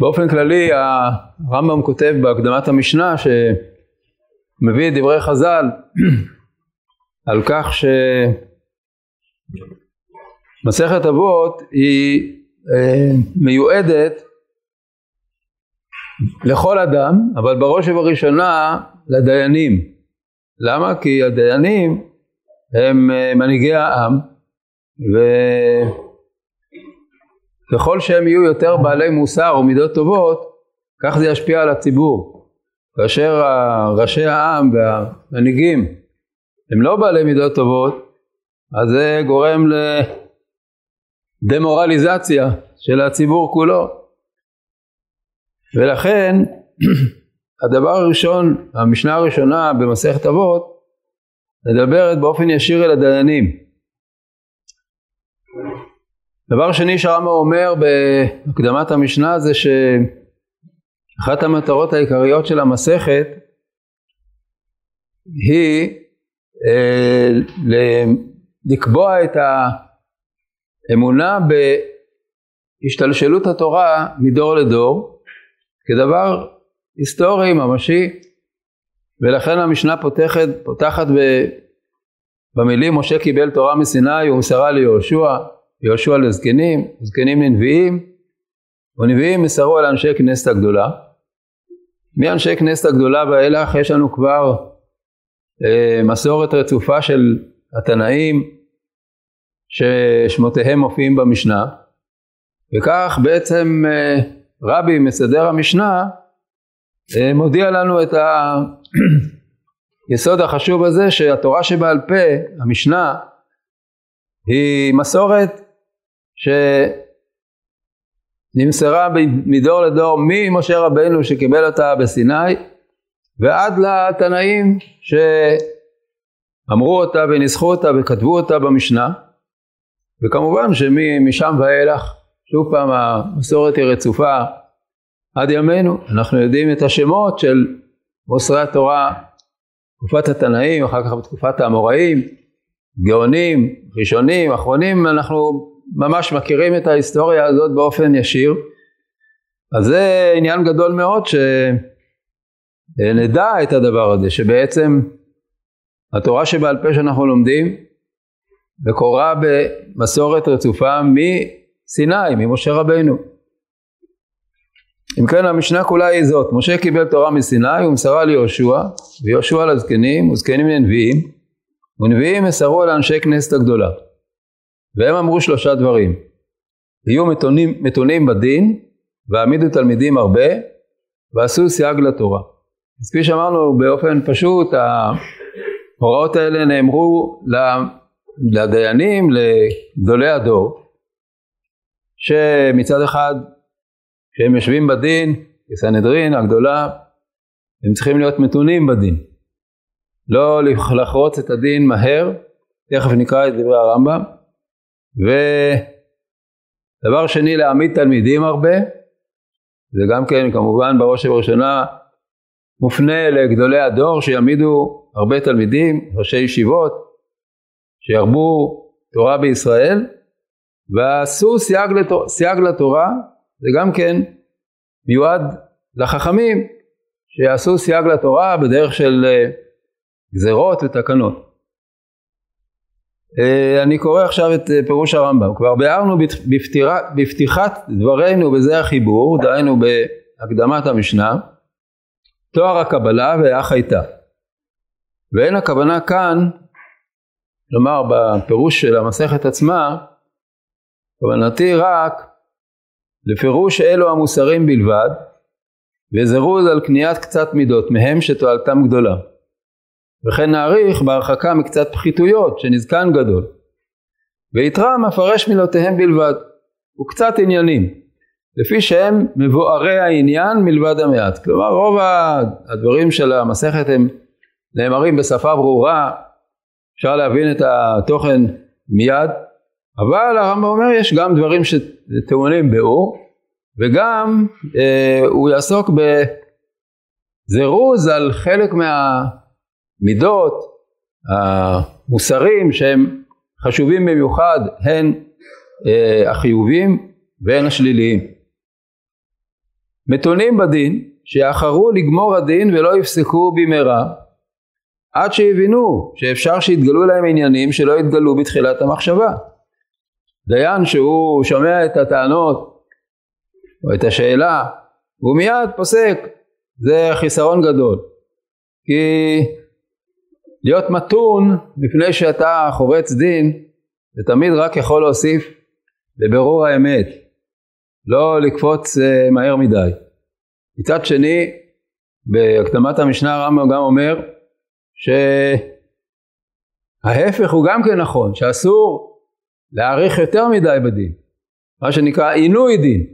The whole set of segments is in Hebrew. באופן כללי הרמב"ם כותב בהקדמת המשנה שמביא את דברי חז"ל על כך שמסכת אבות היא מיועדת לכל אדם, אבל בראש ובראשונה לדיינים. למה? כי הדיינים הם מנהיגי העם, וככל שהם יהיו יותר בעלי מוסר ומידות טובות, כך זה ישפיע על הציבור. כאשר ראשי העם והמנהיגים הם לא בעלי מידות טובות, אז זה גורם לדמורליזציה של הציבור כולו. ולכן הדבר הראשון, המשנה הראשונה במסכת אבות, מדברת באופן ישיר אל הדיינים. דבר שני שהרמב"ם אומר בהקדמת המשנה זה שאחת המטרות העיקריות של המסכת היא לקבוע את האמונה בהשתלשלות התורה מדור לדור כדבר היסטורי ממשי, ולכן המשנה פותחת במילים משה קיבל תורה מסיני ומסרה ליהושע, יהושע לזקנים, זקנים לנביאים, ונביאים מסרו על אנשי כנסת הגדולה. מאנשי כנסת הגדולה ואילך יש לנו כבר מסורת רצופה של התנאים ששמותיהם מופיעים במשנה, וכך בעצם רבי מסדר המשנה מודיע לנו את היסוד החשוב הזה שהתורה שבעל פה, המשנה, היא מסורת שנמסרה מדור לדור ממשה רבנו שקיבל אותה בסיני ועד לתנאים שאמרו אותה וניסחו אותה וכתבו אותה במשנה, וכמובן שמשם ואילך שוב פעם המסורת היא רצופה עד ימינו. אנחנו יודעים את השמות של מוסרי התורה בתקופת התנאים, אחר כך בתקופת האמוראים, גאונים, ראשונים, אחרונים, אנחנו ממש מכירים את ההיסטוריה הזאת באופן ישיר. אז זה עניין גדול מאוד שנדע את הדבר הזה, שבעצם התורה שבעל פה שאנחנו לומדים מקורה במסורת רצופה מסיני, ממשה רבנו. אם כן, המשנה כולה היא זאת, משה קיבל תורה מסיני ומסרה ליהושע, ויהושע לזקנים וזקנים לנביאים, ונביאים מסרו לאנשי כנסת הגדולה, והם אמרו שלושה דברים: יהיו מתונים בדין, והעמידו תלמידים הרבה, ועשו סייג לתורה. אז כפי שאמרנו באופן פשוט, ההוראות האלה נאמרו לדיינים, לגדולי הדור, שמצד אחד כשהם יושבים בדין, כסנהדרין הגדולה, הם צריכים להיות מתונים בדין. לא לחרוץ את הדין מהר, תכף נקרא את דברי הרמב"ם. ודבר שני, להעמיד תלמידים הרבה, זה גם כן כמובן בראש ובראשונה מופנה לגדולי הדור שיעמידו הרבה תלמידים, ראשי ישיבות, שירבו תורה בישראל, ועשו סייג לתורה, זה גם כן מיועד לחכמים שיעשו סייג לתורה בדרך של גזרות ותקנות. אני קורא עכשיו את פירוש הרמב"ם. כבר ביארנו בפתיחת דברינו בזה החיבור, דהיינו בהקדמת המשנה, תואר הקבלה והחייתה. ואין הכוונה כאן, כלומר בפירוש של המסכת עצמה, כוונתי רק לפירוש אלו המוסרים בלבד, וזירוז על קניית קצת מידות מהם שתועלתם גדולה. וכן נעריך בהרחקה מקצת פחיתויות שנזקן גדול, ויתרה מפרש מילותיהם בלבד, וקצת עניינים, לפי שהם מבוארי העניין מלבד המעט. כלומר רוב הדברים של המסכת הם נאמרים בשפה ברורה, אפשר להבין את התוכן מיד, אבל הרמב"ם אומר יש גם דברים שטעונים באור, וגם הוא יעסוק בזירוז על חלק מידות, המוסרים שהם חשובים במיוחד, הן החיובים והן השליליים. מתונים בדין שיאחרו לגמור הדין ולא יפסקו במהרה, עד שהבינו שאפשר שיתגלו להם עניינים שלא יתגלו בתחילת המחשבה. דיין שהוא שומע את הטענות או את השאלה, והוא מיד פוסק, זה חיסרון גדול. כי להיות מתון לפני שאתה חורץ דין, זה תמיד רק יכול להוסיף לבירור האמת, לא לקפוץ מהר מדי. מצד שני, בהקדמת המשנה הרמב"ם גם אומר שההפך הוא גם כן נכון, שאסור להאריך יותר מדי בדין, מה שנקרא עינוי דין.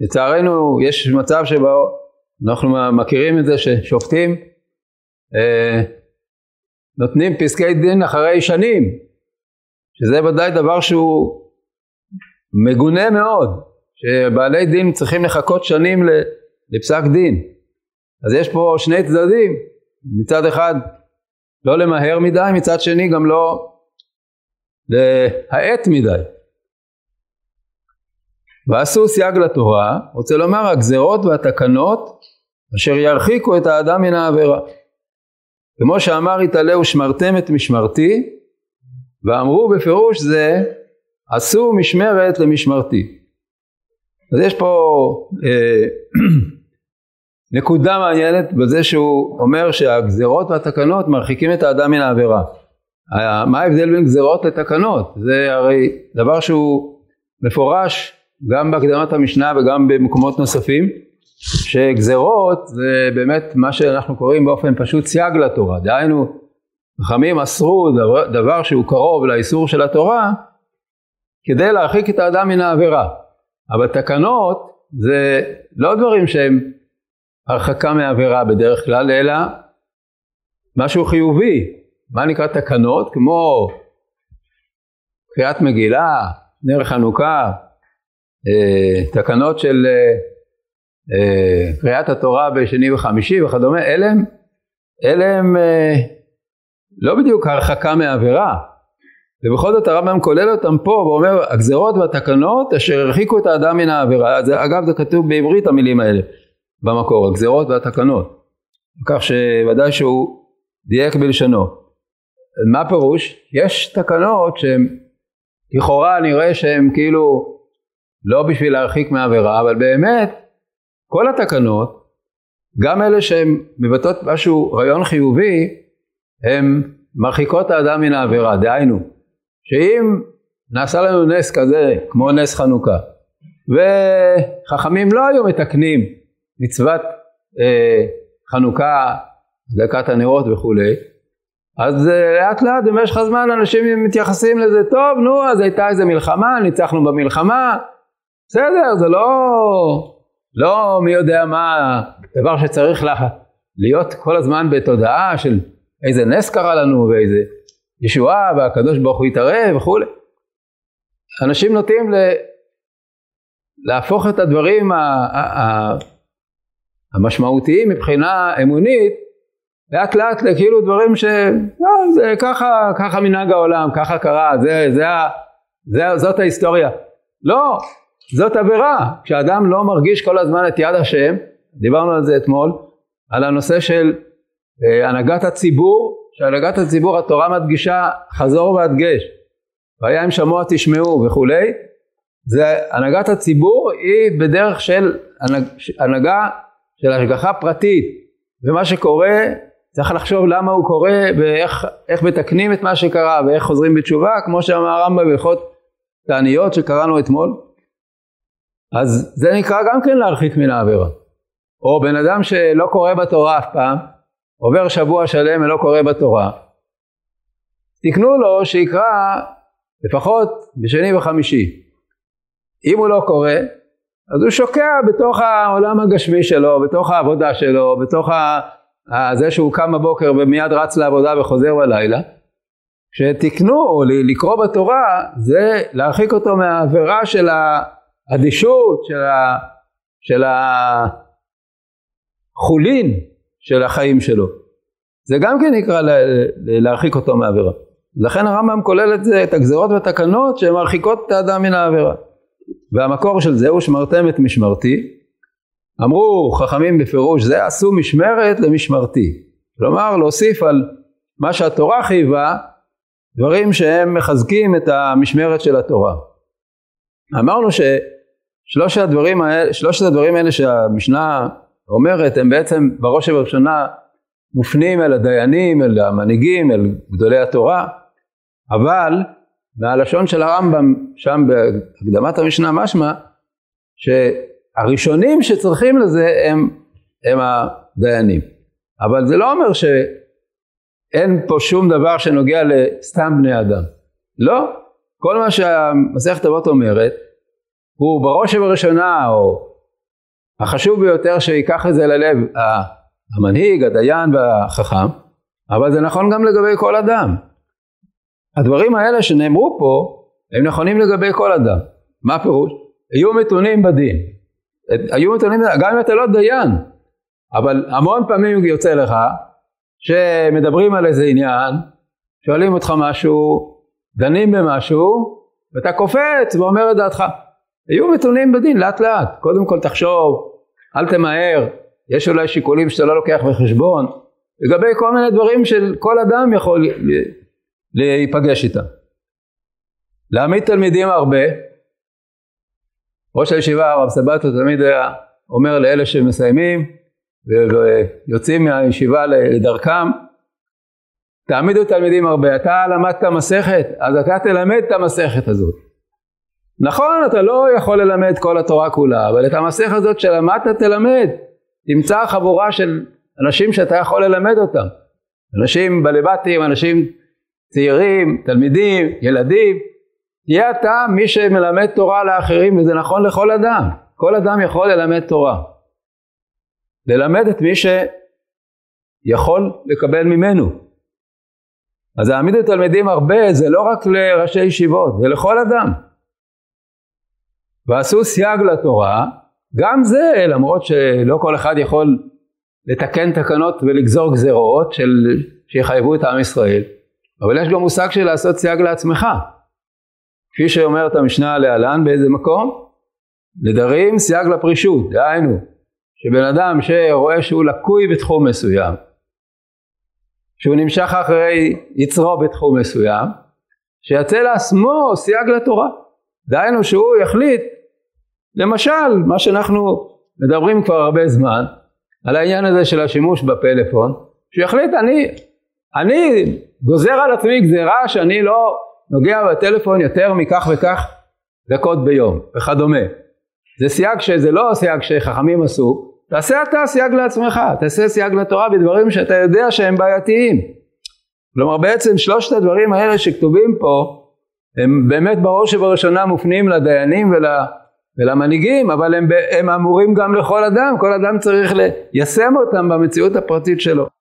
לצערנו יש מצב שבו אנחנו מכירים את זה ששופטים נותנים פסקי דין אחרי שנים, שזה ודאי דבר שהוא מגונה מאוד, שבעלי דין צריכים לחכות שנים לפסק דין. אז יש פה שני צדדים, מצד אחד לא למהר מדי, מצד שני גם לא להאט מדי. ועשו סייג לתורה, רוצה לומר הגזרות והתקנות אשר ירחיקו את האדם מן העבירה. כמו שאמר התעלה ושמרתם את משמרתי, ואמרו בפירוש זה עשו משמרת למשמרתי. אז יש פה נקודה מעניינת בזה שהוא אומר שהגזרות והתקנות מרחיקים את האדם מן העבירה. מה ההבדל בין גזרות לתקנות? זה הרי דבר שהוא מפורש גם בהקדמת המשנה וגם במקומות נוספים, שגזרות זה באמת מה שאנחנו קוראים באופן פשוט סייג לתורה. דהיינו, חכמים אסרו דבר שהוא קרוב לאיסור של התורה, כדי להרחיק את האדם מן העבירה. אבל תקנות זה לא דברים שהם הרחקה מהעבירה בדרך כלל, אלא משהו חיובי. מה נקרא תקנות? כמו קריאת מגילה, נר חנוכה, תקנות של קריאת התורה בשני וחמישי וכדומה. אלה הם לא בדיוק הרחקה מהעבירה, ובכל זאת הרמב"ם כולל אותם פה ואומר הגזרות והתקנות אשר הרחיקו את האדם מן העבירה. אגב, זה כתוב בעברית המילים האלה במקור, הגזרות והתקנות, כך שוודאי שהוא דייק בלשונו. מה פירוש? יש תקנות שהן לכאורה נראה שהן כאילו לא בשביל להרחיק מהעבירה, אבל באמת כל התקנות, גם אלה שהן מבטאות משהו רעיון חיובי, הן מרחיקות האדם מן העבירה. דהיינו, שאם נעשה לנו נס כזה כמו נס חנוכה, וחכמים לא היו מתקנים מצוות חנוכה, דלקת הנרות וכו', אז לאט לאט במשך הזמן אנשים מתייחסים לזה, טוב נו, אז הייתה איזה מלחמה, ניצחנו במלחמה, בסדר, זה לא מי יודע מה, דבר שצריך להיות כל הזמן בתודעה של איזה נס קרה לנו ואיזה ישועה והקדוש ברוך הוא יתערב וכו'. אנשים נוטים להפוך את הדברים המשמעותיים מבחינה אמונית לאט לאט לכאילו דברים זה ככה מנהג העולם, ככה קרה, זאת ההיסטוריה. לא, זאת עבירה. כשאדם לא מרגיש כל הזמן את יד השם, דיברנו על זה אתמול, על הנושא של הנהגת הציבור, שהנהגת הציבור התורה מדגישה חזור והדגש, והיה אם שמוע תשמעו וכולי. זה הנהגת הציבור היא בדרך של הנהגה של השגחה פרטית, ומה שקורה צריך לחשוב למה הוא קורה ואיך מתקנים את מה שקרה ואיך חוזרים בתשובה, כמו שאמר הרמב"ם בהלכות תעניות שקראנו אתמול. אז זה נקרא גם כן להרחיק מן העבירה. או בן אדם שלא קורא בתורה אף פעם, עובר שבוע שלם ולא קורא בתורה, תקנו לו שיקרא לפחות בשני וחמישי. אם הוא לא קורא, אז הוא שוקע בתוך העולם הגשמי שלו, בתוך העבודה שלו, בתוך זה שהוא קם בבוקר ומיד רץ לעבודה וחוזר בלילה. כשתקנו לקרוא בתורה, זה להרחיק אותו מהעבירה של האדישות, של החולין של החיים שלו. זה גם כן נקרא להרחיק אותו מהעבירה. לכן הרמב"ם כולל את זה, את הגזרות והתקנות שהן מרחיקות את האדם מן העבירה. והמקור של זה הוא שמרתם את משמרתי, אמרו חכמים בפירוש, זה עשו משמרת למשמרתי. כלומר להוסיף על מה שהתורה חייבה, דברים שהם מחזקים את המשמרת של התורה. אמרנו ששלושת הדברים האלה שהמשנה אומרת, הם בעצם בראש ובראשונה מופנים אל הדיינים, אל המנהיגים, אל גדולי התורה, אבל מהלשון של הרמב"ם שם בהקדמת המשנה משמע שהראשונים שצריכים לזה הם הדיינים. אבל זה לא אומר שאין פה שום דבר שנוגע לסתם בני אדם. לא, כל מה שהמסכת אבות אומרת הוא בראש ובראשונה, או החשוב ביותר שיקח את זה ללב המנהיג, הדיין והחכם, אבל זה נכון גם לגבי כל אדם. הדברים האלה שנאמרו פה הם נכונים לגבי כל אדם. מה הפירוש? היו מתונים בדין. היו מתונים גם אם אתה לא דיין, אבל המון פעמים יוצא לך שמדברים על איזה עניין, שואלים אותך משהו, דנים במשהו, ואתה קופץ ואומר את דעתך. היו מתונים בדין לאט לאט. קודם כל תחשוב, אל תמהר, יש אולי שיקולים שאתה לא לוקח בחשבון, לגבי כל מיני דברים של כל אדם יכול להיפגש איתם. להעמיד תלמידים הרבה. ראש הישיבה הרב סבתו תמיד היה אומר לאלה שמסיימים ויוצאים מהישיבה לדרכם, תעמידו תלמידים הרבה. אתה למדת מסכת, אז אתה תלמד את המסכת הזאת. נכון, אתה לא יכול ללמד כל התורה כולה, אבל את המסכת הזאת שלמדת תלמד. תמצא חבורה של אנשים שאתה יכול ללמד אותם. אנשים בלבטים, אנשים צעירים, תלמידים, ילדים. תהיה אתה מי שמלמד תורה לאחרים, וזה נכון לכל אדם. כל אדם יכול ללמד תורה. ללמד את מי שיכול לקבל ממנו. אז להעמיד את תלמידים הרבה, זה לא רק לראשי ישיבות, זה לכל אדם. ועשו סייג לתורה, גם זה, למרות שלא כל אחד יכול לתקן תקנות ולגזור גזרות שיחייבו את עם ישראל, אבל יש גם מושג של לעשות סייג לעצמך. כפי שאומרת המשנה להלן באיזה מקום, נדרים סייג לפרישות, דהיינו, שבן אדם שרואה שהוא לקוי בתחום מסוים, שהוא נמשך אחרי יצרו בתחום מסוים, שיצא לעצמו סייג לתורה. דהיינו שהוא יחליט, למשל, מה שאנחנו מדברים כבר הרבה זמן, על העניין הזה של השימוש בפלאפון, שיחליט, אני גוזר על עצמי גזירה שאני לא נוגע בטלפון יותר מכך וכך דקות ביום, וכדומה. זה סייג שזה לא סייג שחכמים עשו, תעשה אתה סייג לעצמך, תעשה סייג לתורה בדברים שאתה יודע שהם בעייתיים. כלומר בעצם שלושת הדברים האלה שכתובים פה, הם באמת בראש ובראשונה מופנים לדיינים ולמנהיגים, אבל הם אמורים גם לכל אדם, כל אדם צריך ליישם אותם במציאות הפרטית שלו.